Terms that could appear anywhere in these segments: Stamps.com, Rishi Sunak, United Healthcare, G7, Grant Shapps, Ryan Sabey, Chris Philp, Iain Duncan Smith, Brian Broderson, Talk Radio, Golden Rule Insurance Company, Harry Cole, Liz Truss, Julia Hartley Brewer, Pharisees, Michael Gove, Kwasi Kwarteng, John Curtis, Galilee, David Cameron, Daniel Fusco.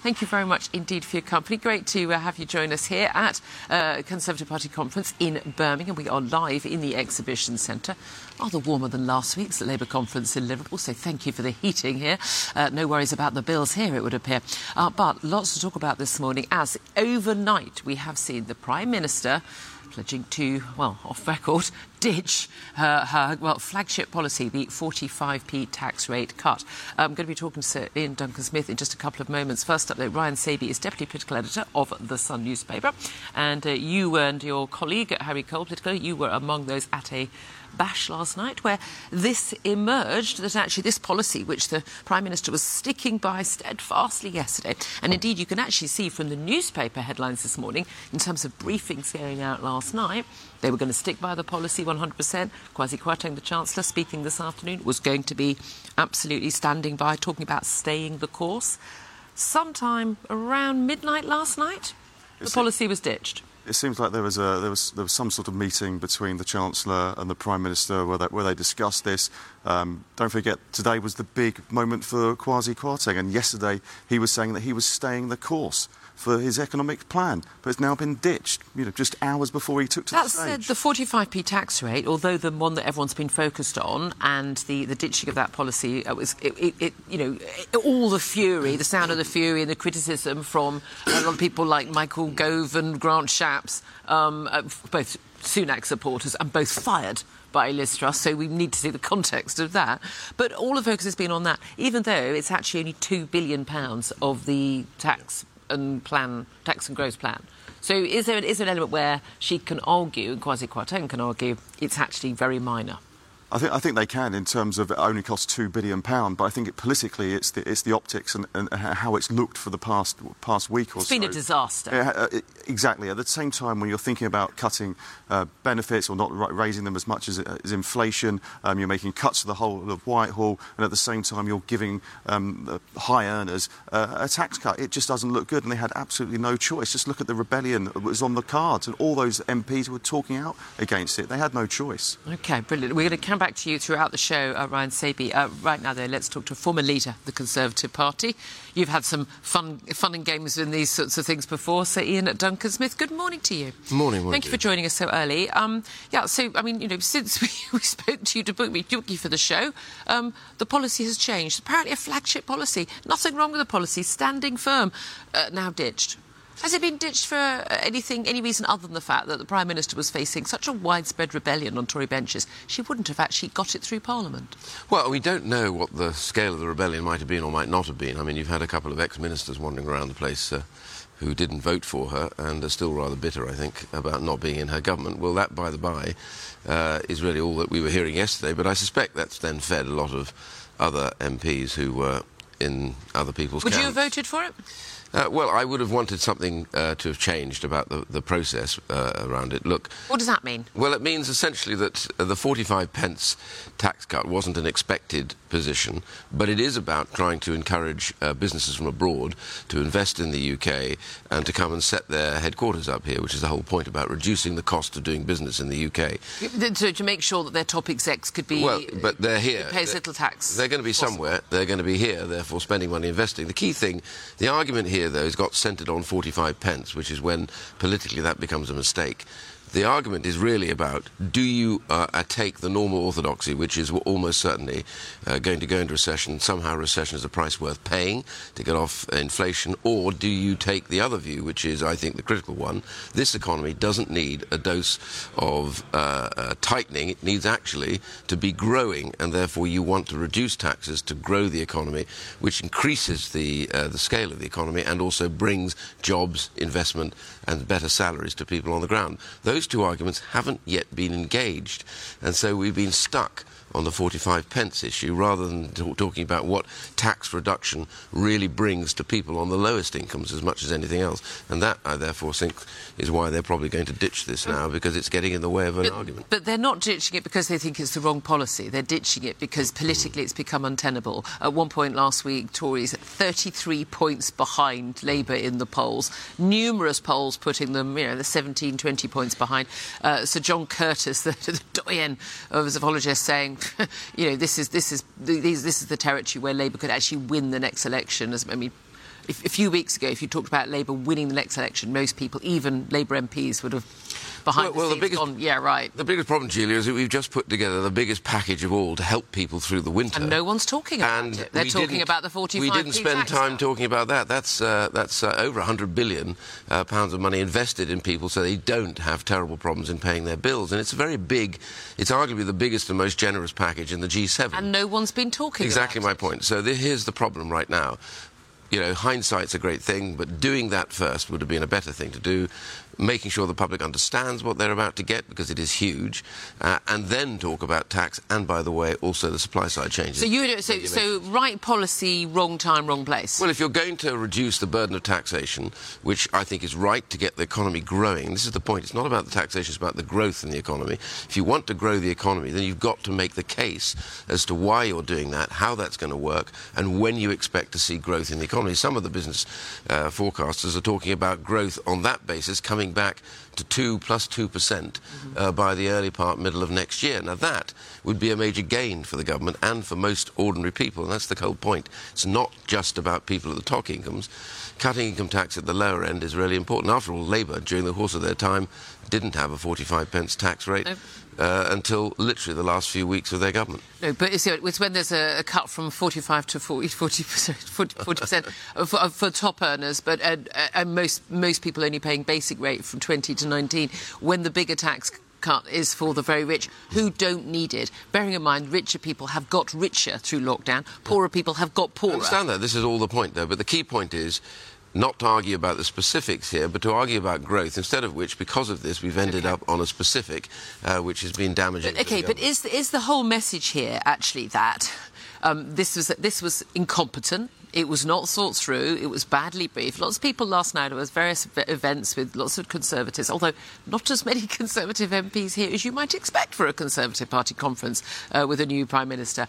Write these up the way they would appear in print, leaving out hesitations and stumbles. Thank you very much indeed for your company. Great to have you join us here at Conservative Party conference in Birmingham. We are live in the exhibition centre. Rather warmer than last week's Labour conference in Liverpool, so thank you for the heating here. No worries about the bills here, it would appear. But lots to talk about this morning, as overnight we have seen the Prime Minister pledging to, well, off record, ditch her flagship policy, the 45p tax rate cut. I'm going to be talking to Sir Iain Duncan Smith in just a couple of moments. First up, though, Ryan Sabey is Deputy Political Editor of The Sun newspaper. And you and your colleague, Harry Cole, political, you were among those at a bash last night where this emerged, that actually this policy, which the Prime Minister was sticking by steadfastly yesterday, and indeed you can actually see from the newspaper headlines this morning, in terms of briefings going out last night, they were going to stick by the policy 100%. Kwasi Kwarteng, the Chancellor, speaking this afternoon, was going to be absolutely standing by, talking about staying the course. Sometime around midnight last night, the policy was ditched. It seems like there was some sort of meeting between the Chancellor and the Prime Minister where they discussed this. Don't forget, today was the big moment for Kwasi Kwarteng, and yesterday he was saying that he was staying the course for his economic plan, but it's now been ditched, just hours before he took to the stage. That said, the 45p tax rate, although the one that everyone's been focused on, and the ditching of that policy, all the fury, the sound of the fury and the criticism from a lot of people like Michael Gove and Grant Shapps, both Sunak supporters, and both fired by Liz Truss, so we need to see the context of that. But all the focus has been on that, even though it's actually only £2 billion of the tax and gross plan. So is there an element where she can argue, and Kwasi Kwarteng can argue, it's actually very minor? I think they can, in terms of it only costs £2 billion, but I think politically it's the optics and how it's looked for the past week or so. It's been a disaster. Exactly. At the same time, when you're thinking about cutting benefits or not raising them as much as inflation, you're making cuts to the whole of Whitehall, and at the same time you're giving high earners a tax cut. It just doesn't look good, and they had absolutely no choice. Just look at the rebellion that was on the cards, and all those MPs were talking out against it. They had no choice. OK, brilliant. We're going to back to you throughout the show, Ryan Sabey. Right now, though, let's talk to a former leader of the Conservative Party. You've had some fun and games in these sorts of things before. So, Iain Duncan Smith, good morning to you. Morning. Thank you for joining us so early. Since we spoke to you to book you for the show, the policy has changed. Apparently a flagship policy. Nothing wrong with the policy. Standing firm. Now ditched. Has it been ditched for any reason other than the fact that the Prime Minister was facing such a widespread rebellion on Tory benches? She wouldn't have actually got it through Parliament. Well, we don't know what the scale of the rebellion might have been or might not have been. I mean, you've had a couple of ex-ministers wandering around the place who didn't vote for her and are still rather bitter, I think, about not being in her government. Well, that, by the by, is really all that we were hearing yesterday, but I suspect that's then fed a lot of other MPs who were in other people's camps. Would you have voted for it? Well, I would have wanted something to have changed about the process around it. Look, what does that mean? Well, it means essentially that the 45 pence tax cut wasn't an expected position, but it is about trying to encourage businesses from abroad to invest in the UK and to come and set their headquarters up here, which is the whole point about reducing the cost of doing business in the UK. So to make sure that their top execs could be... Well, but they're here. Pay as little tax. They're going to be somewhere. They're going to be here, therefore spending money investing. The key thing, the argument here, though, has got centred on 45 pence, which is when politically that becomes a mistake. The argument is really about, do you take the normal orthodoxy, which is almost certainly going to go into recession, somehow recession is a price worth paying to get off inflation, or do you take the other view, which is, I think, the critical one? This economy doesn't need a dose of tightening. It needs actually to be growing, and therefore you want to reduce taxes to grow the economy, which increases the scale of the economy and also brings jobs, investment, and better salaries to people on the ground. Those two arguments haven't yet been engaged, and so we've been stuck on the 45 pence issue rather than talking about what tax reduction really brings to people on the lowest incomes as much as anything else. And that, I therefore think, is why they're probably going to ditch this now, because it's getting in the way of an argument. But they're not ditching it because they think it's the wrong policy. They're ditching it because politically it's become untenable. At one point last week, Tories 33 points behind Labour in the polls. Numerous polls putting them, you know, the 17, 20 points behind. Sir John Curtis, the doyen of zoologists, saying, you know, this is the territory where Labour could actually win the next election. I mean, a few weeks ago, if you talked about Labour winning the next election, most people, even Labour MPs, would have behind the scenes gone, yeah, right. The biggest problem, Julia, is that we've just put together the biggest package of all to help people through the winter. And no one's talking about it. They're talking about the 45p tax. We didn't spend time talking about that. That's over £100 billion pounds of money invested in people so they don't have terrible problems in paying their bills. And it's a very big, it's arguably the biggest and most generous package in the G7. And no one's been talking about it. Exactly my point. So here's the problem right now. You know, hindsight's a great thing, but doing that first would have been a better thing to do, making sure the public understands what they're about to get, because it is huge, and then talk about tax and, by the way, also the supply-side changes. So right policy, wrong time, wrong place? Well, if you're going to reduce the burden of taxation, which I think is right to get the economy growing, this is the point, it's not about the taxation, it's about the growth in the economy. If you want to grow the economy, then you've got to make the case as to why you're doing that, how that's going to work, and when you expect to see growth in the economy. Some of the business forecasters are talking about growth on that basis coming back to 2%+2% by the early middle of next year. Now, that would be a major gain for the government and for most ordinary people, and that's the whole point. It's not just about people at the top incomes. Cutting income tax at the lower end is really important. After all, Labour, during the course of their time, didn't have a 45 pence tax rate until literally the last few weeks of their government. No, but it's when there's a cut from 45 to 40% for top earners, but and most people only paying basic rate from 20 to 19, when the bigger tax cut is for the very rich who don't need it. Bearing in mind, richer people have got richer through lockdown, poorer people have got poorer. I understand that. This is all the point, though, but the key point is not to argue about the specifics here, but to argue about growth, instead of which, because of this, we've ended up on a specific which has been damaging. But is the whole message here actually that this was incompetent? It was not thought through. It was badly briefed. Lots of people last night, there was various events with lots of Conservatives, although not as many Conservative MPs here as you might expect for a Conservative Party conference with a new Prime Minister.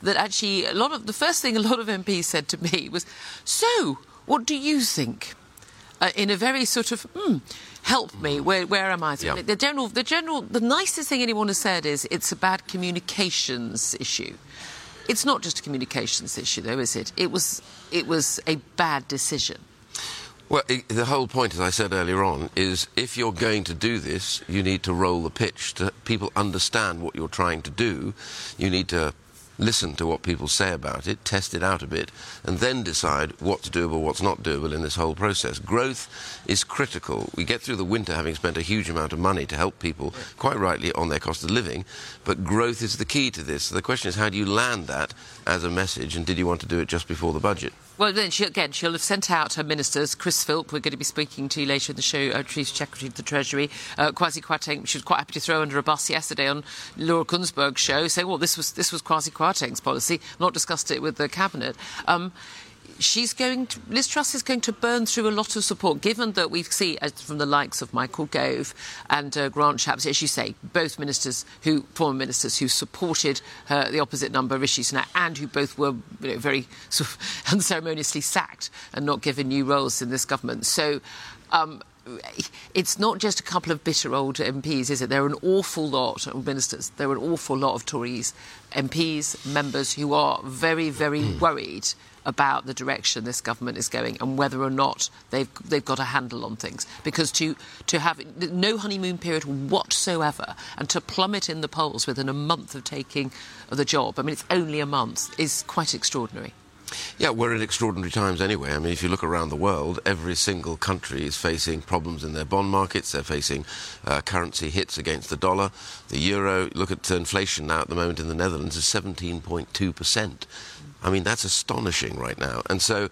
That actually, the first thing a lot of MPs said to me was, so, what do you think? In a very sort of, help me, where am I? Yeah. The nicest thing anyone has said is it's a bad communications issue. It's not just a communications issue, though, is it? It was a bad decision. Well, the whole point, as I said earlier on, is if you're going to do this, you need to roll the pitch to people understand what you're trying to do. You need to listen to what people say about it, test it out a bit, and then decide what's doable, what's not doable in this whole process. Growth is critical. We get through the winter having spent a huge amount of money to help people, quite rightly, on their cost of living, but growth is the key to this. So the question is, how do you land that as a message, and did you want to do it just before the budget? Well, then, she'll have sent out her ministers. Chris Philp, we're going to be speaking to you later in the show, Chief Secretary of the Treasury. Kwasi Kwarteng, she was quite happy to throw under a bus yesterday on Laura Kunzberg's show, saying, well, this was Kwasi Kwarteng's policy, not discussed it with the Cabinet. Liz Truss is going to burn through a lot of support, given that we've seen from the likes of Michael Gove and Grant Shapps, as you say, both former ministers who supported the opposite number, Rishi Sunak, and who both were very sort of unceremoniously sacked and not given new roles in this government. So it's not just a couple of bitter old MPs, is it? There are an awful lot of ministers. There are an awful lot of Tories MPs, members who are very, very worried about the direction this government is going and whether or not they've got a handle on things. Because to have no honeymoon period whatsoever and to plummet in the polls within a month of taking the job, I mean, it's only a month, is quite extraordinary. Yeah, we're in extraordinary times anyway. I mean, if you look around the world, every single country is facing problems in their bond markets. They're facing currency hits against the dollar, the euro. Look at inflation now at the moment in the Netherlands is 17.2%. I mean, that's astonishing right now. And so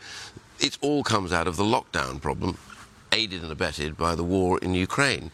it all comes out of the lockdown problem, aided and abetted by the war in Ukraine.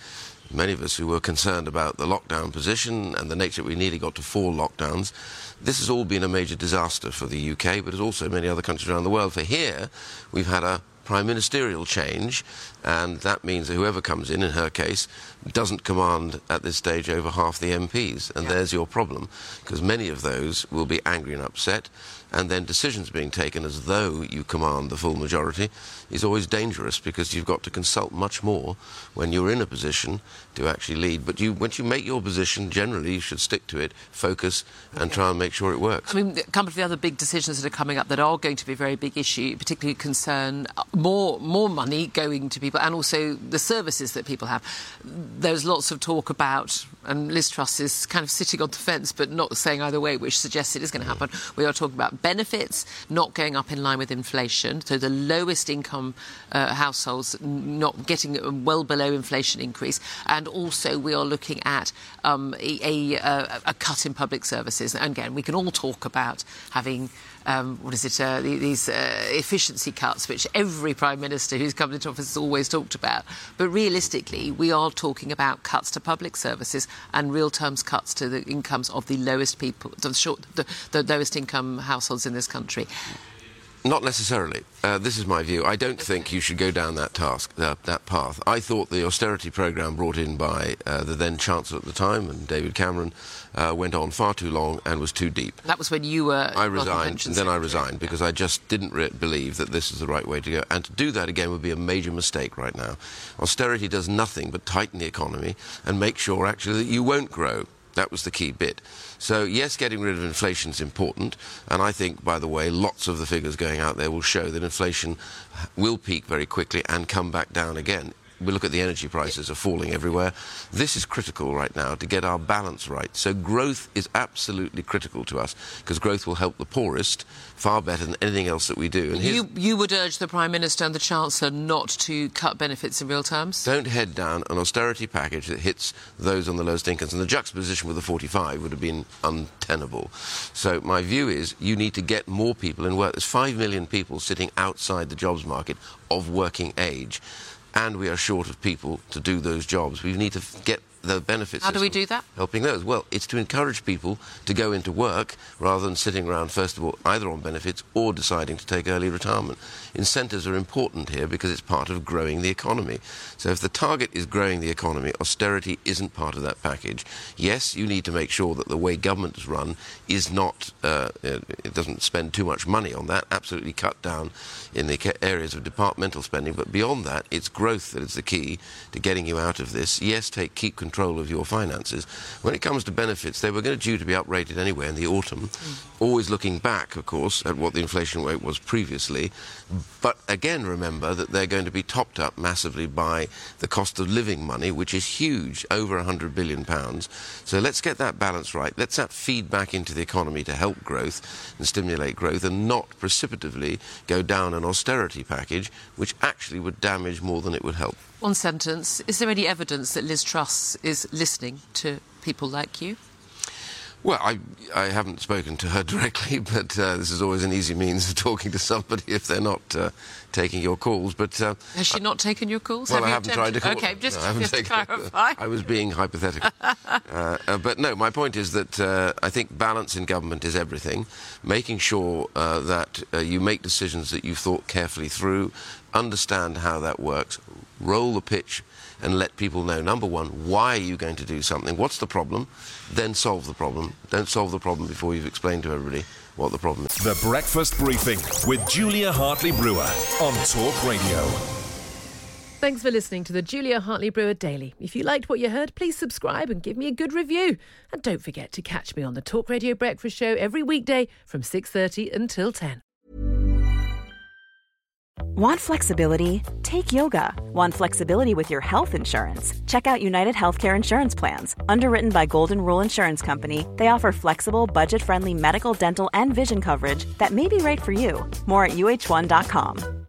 Many of us who were concerned about the lockdown position and the nature that we nearly got to 4 lockdowns, this has all been a major disaster for the UK, but also many other countries around the world. For here, we've had a prime ministerial change, and that means that whoever comes in her case, doesn't command at this stage over half the MPs. And there's your problem, because many of those will be angry and upset. And then decisions being taken as though you command the full majority is always dangerous, because you've got to consult much more when you're in a position to actually lead. But once you make your position, generally you should stick to it, focus, and try and make sure it works. I mean, a couple of the other big decisions that are coming up that are going to be a very big issue, particularly concern more money going to people and also the services that people have. There's lots of talk about, and Liz Truss is kind of sitting on the fence but not saying either way, which suggests it is going to happen. We are talking about benefits not going up in line with inflation, so the lowest income households not getting well below inflation increase, and also we are looking at a cut in public services. And again, we can all talk about having these efficiency cuts, which every Prime Minister who's come into office has always talked about. But realistically, we are talking about cuts to public services and real terms cuts to the incomes of the lowest people, the lowest income households in this country. Not necessarily. This is my view. I don't think you should go down that path. I thought the austerity programme brought in by the then Chancellor at the time, and David Cameron, went on far too long and was too deep. That was when you were... I resigned, and then I resigned, because I just didn't believe that this is the right way to go. And to do that again would be a major mistake right now. Austerity does nothing but tighten the economy and make sure, actually, that you won't grow. That was the key bit. So, yes, getting rid of inflation is important. And I think, by the way, lots of the figures going out there will show that inflation will peak very quickly and come back down again. We look at the energy prices are falling everywhere. This is critical right now to get our balance right. So growth is absolutely critical to us, because growth will help the poorest far better than anything else that we do. And you would urge the Prime Minister and the Chancellor not to cut benefits in real terms? Don't head down an austerity package that hits those on the lowest incomes. And the juxtaposition with the 45 would have been untenable. So my view is you need to get more people in work. There's 5 million people sitting outside the jobs market of working age. And we are short of people to do those jobs. We need to get the benefits. How do we do that? Helping those. Well, it's to encourage people to go into work rather than sitting around, first of all, either on benefits or deciding to take early retirement. Incentives are important here because it's part of growing the economy. So if the target is growing the economy, austerity isn't part of that package. Yes, you need to make sure that the way government is run is not, it doesn't spend too much money on that, absolutely cut down in the areas of departmental spending. But beyond that, it's growth that is the key to getting you out of this. Yes, keep control of your finances. When it comes to benefits, they were due to be uprated anyway in the autumn, always looking back, of course, at what the inflation rate was previously. But again, remember that they're going to be topped up massively by the cost of living money, which is huge, over £100 billion. So let's get that balance right. Let's that feed back into the economy to help growth and stimulate growth, and not precipitatively go down an austerity package, which actually would damage more than it would help. One sentence. Is there any evidence that Liz Truss is listening to people like you? Well, I haven't spoken to her directly, but this is always an easy means of talking to somebody if they're not taking your calls. But has she not taken your calls? Well, I haven't tried to call. Okay, just to clarify. I was being hypothetical. But no, my point is that I think balance in government is everything. Making sure that you make decisions that you've thought carefully through, understand how that works, roll the pitch, and let people know, number one, why are you going to do something? What's the problem? Then solve the problem. Don't solve the problem before you've explained to everybody what the problem is. The Breakfast Briefing with Julia Hartley Brewer on Talk Radio. Thanks for listening to the Julia Hartley Brewer Daily. If you liked what you heard, please subscribe and give me a good review. And don't forget to catch me on the Talk Radio Breakfast Show every weekday from 6:30 until 10. Want flexibility? Take yoga. Want flexibility with your health insurance? Check out United Healthcare Insurance Plans. Underwritten by Golden Rule Insurance Company, they offer flexible, budget-friendly medical, dental, and vision coverage that may be right for you. More at UH1.com.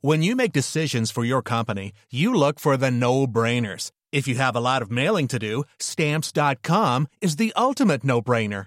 When you make decisions for your company, you look for the no-brainers. If you have a lot of mailing to do, Stamps.com is the ultimate no-brainer.